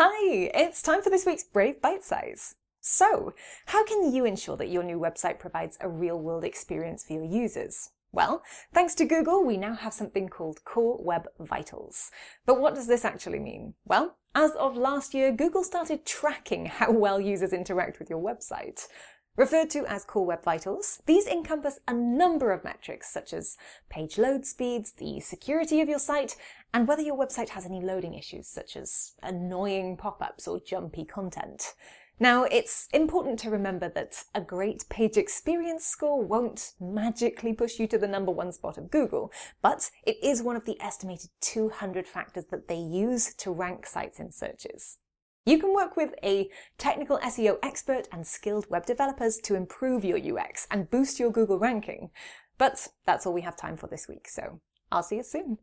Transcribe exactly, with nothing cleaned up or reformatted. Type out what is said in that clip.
Hi, it's time for this week's Brave Bite Size. So, how can you ensure that your new website provides a real-world experience for your users? Well, thanks to Google, we now have something called Core Web Vitals. But what does this actually mean? Well, as of last year, Google started tracking how well users interact with your website. Referred to as Core Web Vitals, these encompass a number of metrics such as page load speeds, the security of your site, and whether your website has any loading issues such as annoying pop-ups or jumpy content. Now, it's important to remember that a great page experience score won't magically push you to the number one spot of Google, but it is one of the estimated two hundred factors that they use to rank sites in searches. You can work with a technical S E O expert and skilled web developers to improve your U X and boost your Google ranking. But that's all we have time for this week, so I'll see you soon.